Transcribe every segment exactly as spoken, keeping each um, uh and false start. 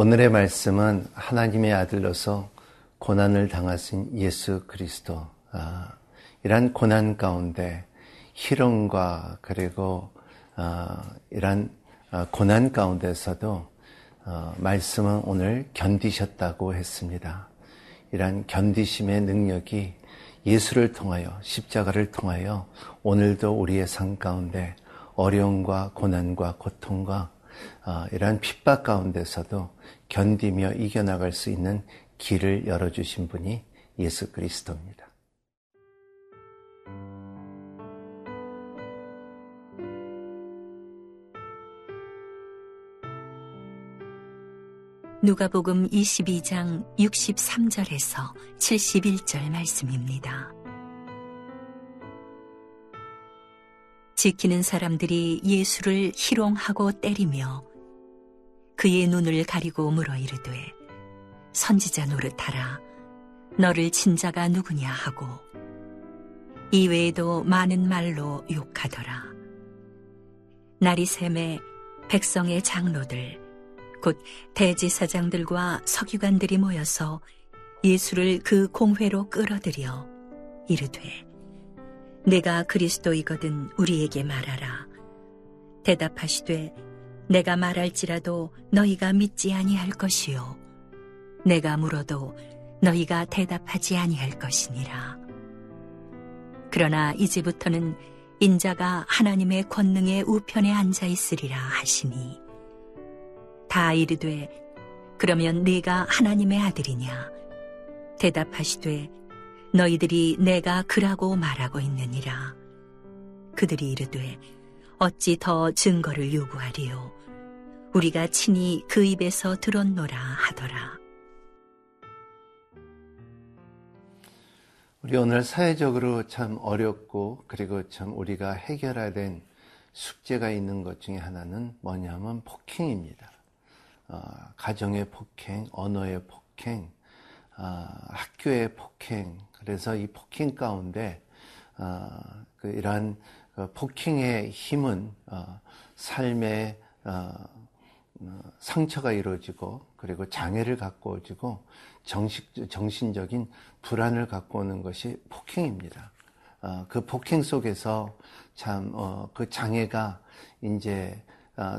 오늘의 말씀은 하나님의 아들로서 고난을 당하신 예수 그리스도, 아, 이러한 고난 가운데 희롱과 그리고 아, 이러한 고난 가운데서도 어, 말씀은 오늘 견디셨다고 했습니다. 이러한 견디심의 능력이 예수를 통하여, 십자가를 통하여 오늘도 우리의 삶 가운데 어려움과 고난과 고통과 어, 이러한 핍박 가운데서도 견디며 이겨나갈 수 있는 길을 열어주신 분이 예수 그리스도입니다. 누가복음 이십이 장 육십삼 절에서 칠십일 절 말씀입니다. 지키는 사람들이 예수를 희롱하고 때리며 그의 눈을 가리고 물어 이르되 선지자 노릇하라, 너를 친 자가 누구냐 하고 이외에도 많은 말로 욕하더라. 날이 새매 백성의 장로들 곧 대지사장들과 서기관들이 모여서 예수를 그 공회로 끌어들여 이르되 내가 그리스도이거든 우리에게 말하라. 대답하시되 내가 말할지라도 너희가 믿지 아니할 것이요 내가 물어도 너희가 대답하지 아니할 것이니라. 그러나 이제부터는 인자가 하나님의 권능의 우편에 앉아 있으리라 하시니 다 이르되 그러면 네가 하나님의 아들이냐? 대답하시되 너희들이 내가 그라고 말하고 있느니라. 그들이 이르되 어찌 더 증거를 요구하리요? 우리가 친히 그 입에서 들었노라 하더라. 우리 오늘 사회적으로 참 어렵고 그리고 참 우리가 해결해야 된 숙제가 있는 것 중에 하나는 뭐냐면 폭행입니다. 어, 가정의 폭행, 언어의 폭행, 어, 학교의 폭행. 그래서 이 폭행 가운데 어, 그 이러한 그 폭행의 힘은 어, 삶의 어, 어, 상처가 이루어지고 그리고 장애를 갖고 오지고 정식, 정신적인 불안을 갖고 오는 것이 폭행입니다. 어, 그 폭행 속에서 참 어, 그 장애가 이제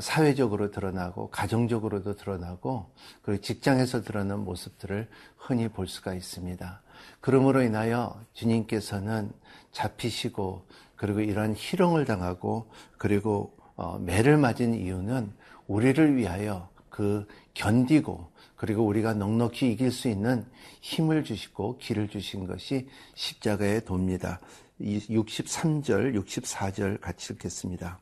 사회적으로 드러나고 가정적으로도 드러나고 그리고 직장에서 드러나는 모습들을 흔히 볼 수가 있습니다. 그러므로 인하여 주님께서는 잡히시고 그리고 이러한 희롱을 당하고 그리고 매를 맞은 이유는 우리를 위하여 그 견디고 그리고 우리가 넉넉히 이길 수 있는 힘을 주시고 길을 주신 것이 십자가의 도입니다. 육십삼 절, 육십사 절 같이 읽겠습니다.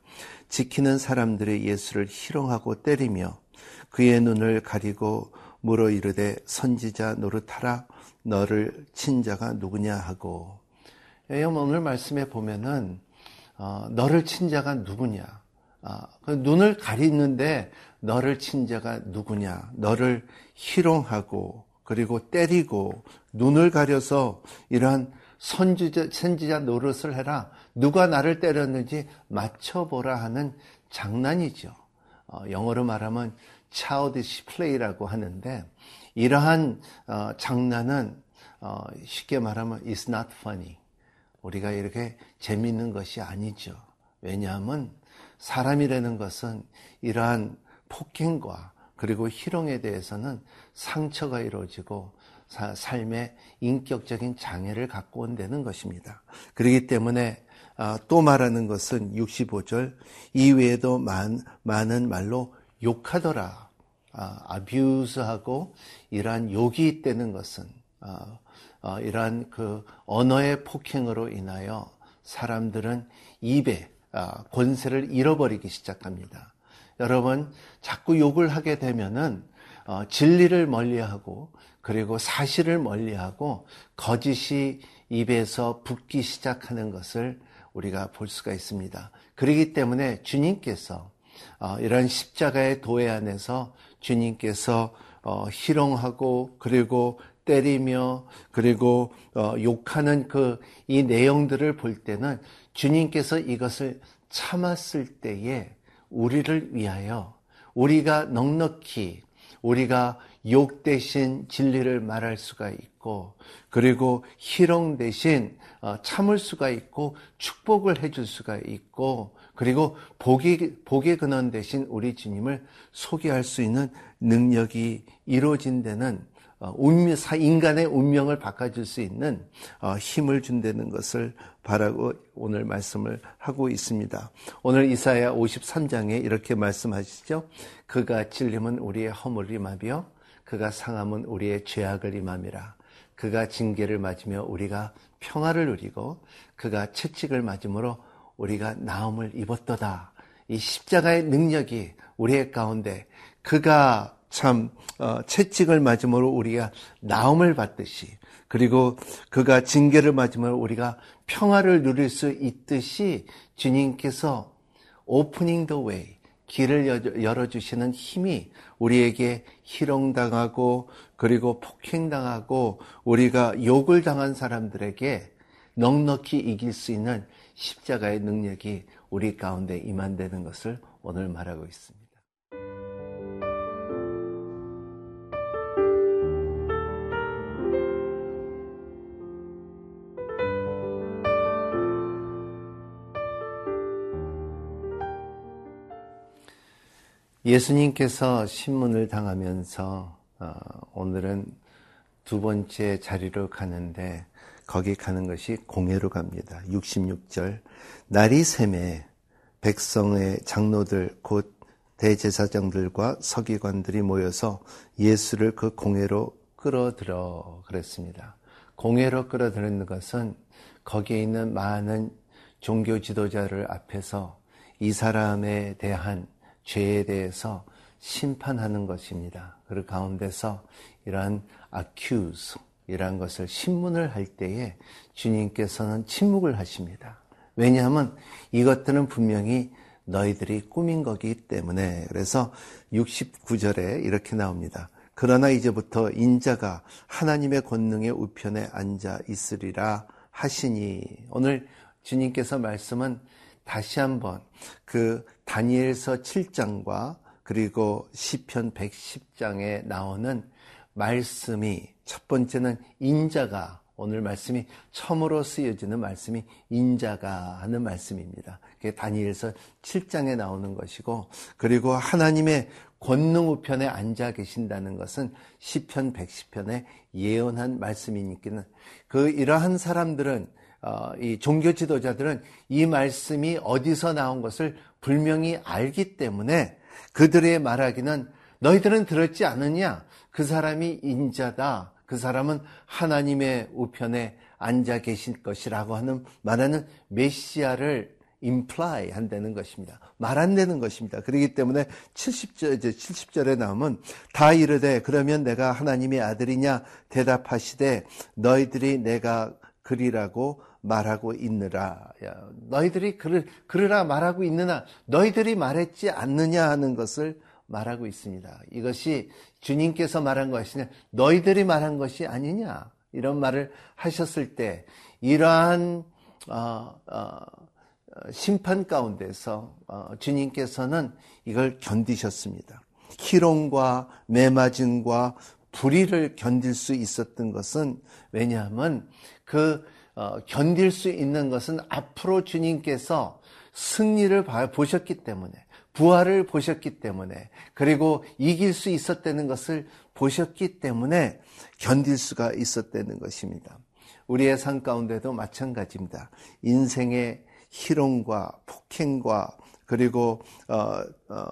지키는 사람들이 예수를 희롱하고 때리며 그의 눈을 가리고 물어 이르되 선지자 노릇하라, 너를 친 자가 누구냐 하고. 오늘 말씀에 보면은 어, 너를 친 자가 누구냐, 어, 눈을 가리는데 너를 친 자가 누구냐, 너를 희롱하고 그리고 때리고 눈을 가려서 이러한 선지자, 선지자 노릇을 해라, 누가 나를 때렸는지 맞춰보라 하는 장난이죠. 어, 영어로 말하면 childish play라고 하는데 이러한 어, 장난은 어, 쉽게 말하면 it's not funny, 우리가 이렇게 재미있는 것이 아니죠. 왜냐하면 사람이라는 것은 이러한 폭행과 그리고 희롱에 대해서는 상처가 이루어지고 사, 삶의 인격적인 장애를 갖고 온다는 것입니다. 그렇기 때문에 아, 또 말하는 것은 육십오 절 이외에도 많, 많은 말로 욕하더라. 아, abuse하고 이러한 욕이 있다는 것은 아, 아, 이러한 그 언어의 폭행으로 인하여 사람들은 입에 아, 권세를 잃어버리기 시작합니다. 여러분, 자꾸 욕을 하게 되면은 어, 진리를 멀리하고 그리고 사실을 멀리하고 거짓이 입에서 붙기 시작하는 것을 우리가 볼 수가 있습니다. 그렇기 때문에 주님께서 어, 이런 십자가의 도에 안에서 주님께서 어, 희롱하고 그리고 때리며 그리고 어, 욕하는 그 이 내용들을 볼 때는 주님께서 이것을 참았을 때에 우리를 위하여 우리가 넉넉히 우리가 욕 대신 진리를 말할 수가 있고, 그리고 희롱 대신 참을 수가 있고, 축복을 해줄 수가 있고, 그리고 복의, 복의 근원 대신 우리 주님을 소개할 수 있는 능력이 이루어진 데는 인간의 운명을 바꿔줄 수 있는 힘을 준다는 것을 바라고 오늘 말씀을 하고 있습니다. 오늘 이사야 오십삼 장에 이렇게 말씀하시죠. 그가 찔림은 우리의 허물을 임하며 그가 상함은 우리의 죄악을 임함이라. 그가 징계를 맞으며 우리가 평화를 누리고 그가 채찍을 맞음으로 우리가 나음을 입었도다. 이 십자가의 능력이 우리의 가운데 그가 참 어, 채찍을 맞음으로 우리가 나음을 받듯이, 그리고 그가 징계를 맞음으로 우리가 평화를 누릴 수 있듯이 주님께서 오프닝 더 웨이, 길을 열어주시는 힘이 우리에게 희롱당하고 그리고 폭행당하고 우리가 욕을 당한 사람들에게 넉넉히 이길 수 있는 십자가의 능력이 우리 가운데 임한다는 것을 오늘 말하고 있습니다. 예수님께서 신문을 당하면서 오늘은 두 번째 자리로 가는데 거기 가는 것이 공회로 갑니다. 육십육 절, 날이 새매 백성의 장로들 곧 대제사장들과 서기관들이 모여서 예수를 그 공회로 끌어들어 그랬습니다. 공회로 끌어들이는 것은 거기에 있는 많은 종교 지도자를 앞에서 이 사람에 대한 죄에 대해서 심판하는 것입니다. 그 가운데서 이러한 accuse, 이러한 것을 신문을 할 때에 주님께서는 침묵을 하십니다. 왜냐하면 이것들은 분명히 너희들이 꾸민 거기 때문에. 그래서 육십구 절에 이렇게 나옵니다. 그러나 이제부터 인자가 하나님의 권능의 우편에 앉아 있으리라 하시니. 오늘 주님께서 말씀은 다시 한번 그 다니엘서 칠 장과 그리고 시편 백십 장에 나오는 말씀이, 첫 번째는 인자가, 오늘 말씀이 처음으로 쓰여지는 말씀이 인자가 하는 말씀입니다. 그게 다니엘서 칠 장에 나오는 것이고, 그리고 하나님의 권능 우편에 앉아 계신다는 것은 시편 백십 편에 예언한 말씀이니까 그 이러한 사람들은 어, 이 종교 지도자들은 이 말씀이 어디서 나온 것을 분명히 알기 때문에 그들의 말하기는 너희들은 들었지 않느냐? 그 사람이 인자다. 그 사람은 하나님의 우편에 앉아 계신 것이라고 하는 말하는 메시아를 imply 한다는 것입니다. 말 안 되는 것입니다. 그렇기 때문에 칠십 절, 이제 칠십 절에 나오면 다 이르되 그러면 내가 하나님의 아들이냐? 대답하시되 너희들이 내가 그리라고 말하고 있느라. 야, 너희들이 그르, 그르라 말하고 있느냐, 너희들이 말했지 않느냐 하는 것을 말하고 있습니다. 이것이 주님께서 말한 것이 아니냐, 너희들이 말한 것이 아니냐, 이런 말을 하셨을 때 이러한 어, 어, 심판 가운데서 어, 주님께서는 이걸 견디셨습니다. 희롱과 매맞음과 불의를 견딜 수 있었던 것은, 왜냐하면 그 어, 견딜 수 있는 것은 앞으로 주님께서 승리를 봐, 보셨기 때문에, 부활을 보셨기 때문에, 그리고 이길 수 있었다는 것을 보셨기 때문에 견딜 수가 있었다는 것입니다. 우리의 삶 가운데도 마찬가지입니다. 인생의 희롱과 폭행과 그리고 어, 어,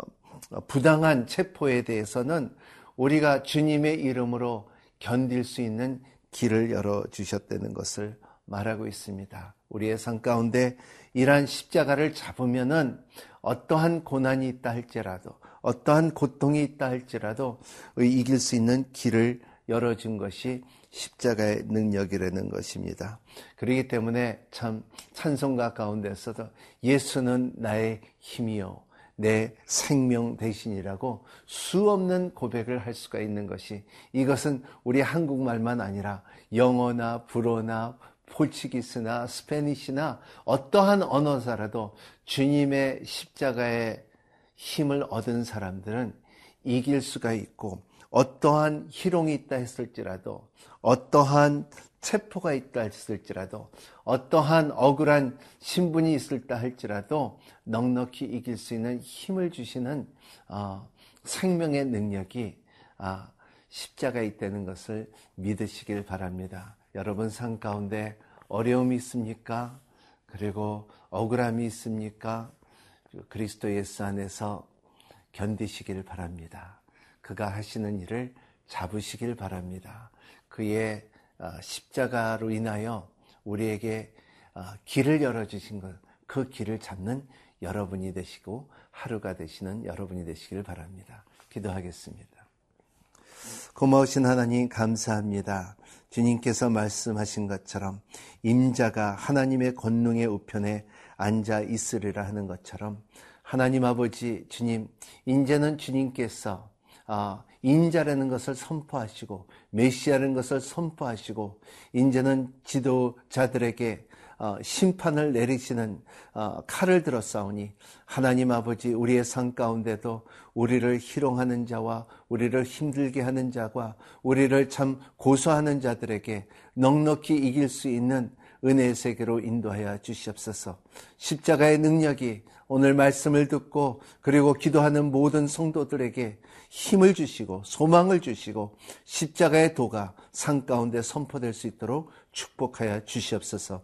부당한 체포에 대해서는 우리가 주님의 이름으로 견딜 수 있는 길을 열어주셨다는 것을 말하고 있습니다. 우리의 삶 가운데 이러한 십자가를 잡으면은 어떠한 고난이 있다 할지라도, 어떠한 고통이 있다 할지라도 이길 수 있는 길을 열어준 것이 십자가의 능력이라는 것입니다. 그렇기 때문에 참 찬송가 가운데서도 예수는 나의 힘이요 내 생명 대신이라고 수없는 고백을 할 수가 있는 것이, 이것은 우리 한국말만 아니라 영어나 불어나 포르투기스나 스페니시나 어떠한 언어사라도 주님의 십자가의 힘을 얻은 사람들은 이길 수가 있고, 어떠한 희롱이 있다 했을지라도, 어떠한 체포가 있다 했을지라도, 어떠한 억울한 신분이 있을다 할지라도 넉넉히 이길 수 있는 힘을 주시는 어, 생명의 능력이 아, 십자가에 있다는 것을 믿으시길 바랍니다. 여러분 삶 가운데 어려움이 있습니까? 그리고 억울함이 있습니까? 그리스도 예수 안에서 견디시길 바랍니다. 그가 하시는 일을 잡으시길 바랍니다. 그의 십자가로 인하여 우리에게 길을 열어주신 것, 그 길을 잡는 여러분이 되시고 하루가 되시는 여러분이 되시길 바랍니다. 기도하겠습니다. 고마우신 하나님 감사합니다. 주님께서 말씀하신 것처럼 임자가 하나님의 권능의 우편에 앉아 있으리라 하는 것처럼, 하나님 아버지 주님, 이제는 주님께서 인자라는 것을 선포하시고 메시아라는 것을 선포하시고 이제는 지도자들에게 심판을 내리시는 칼을 들어 싸우니, 하나님 아버지 우리의 삶 가운데도 우리를 희롱하는 자와 우리를 힘들게 하는 자와 우리를 참 고소하는 자들에게 넉넉히 이길 수 있는 은혜의 세계로 인도하여 주시옵소서. 십자가의 능력이 오늘 말씀을 듣고 그리고 기도하는 모든 성도들에게 힘을 주시고 소망을 주시고 십자가의 도가 삶 가운데 선포될 수 있도록 축복하여 주시옵소서.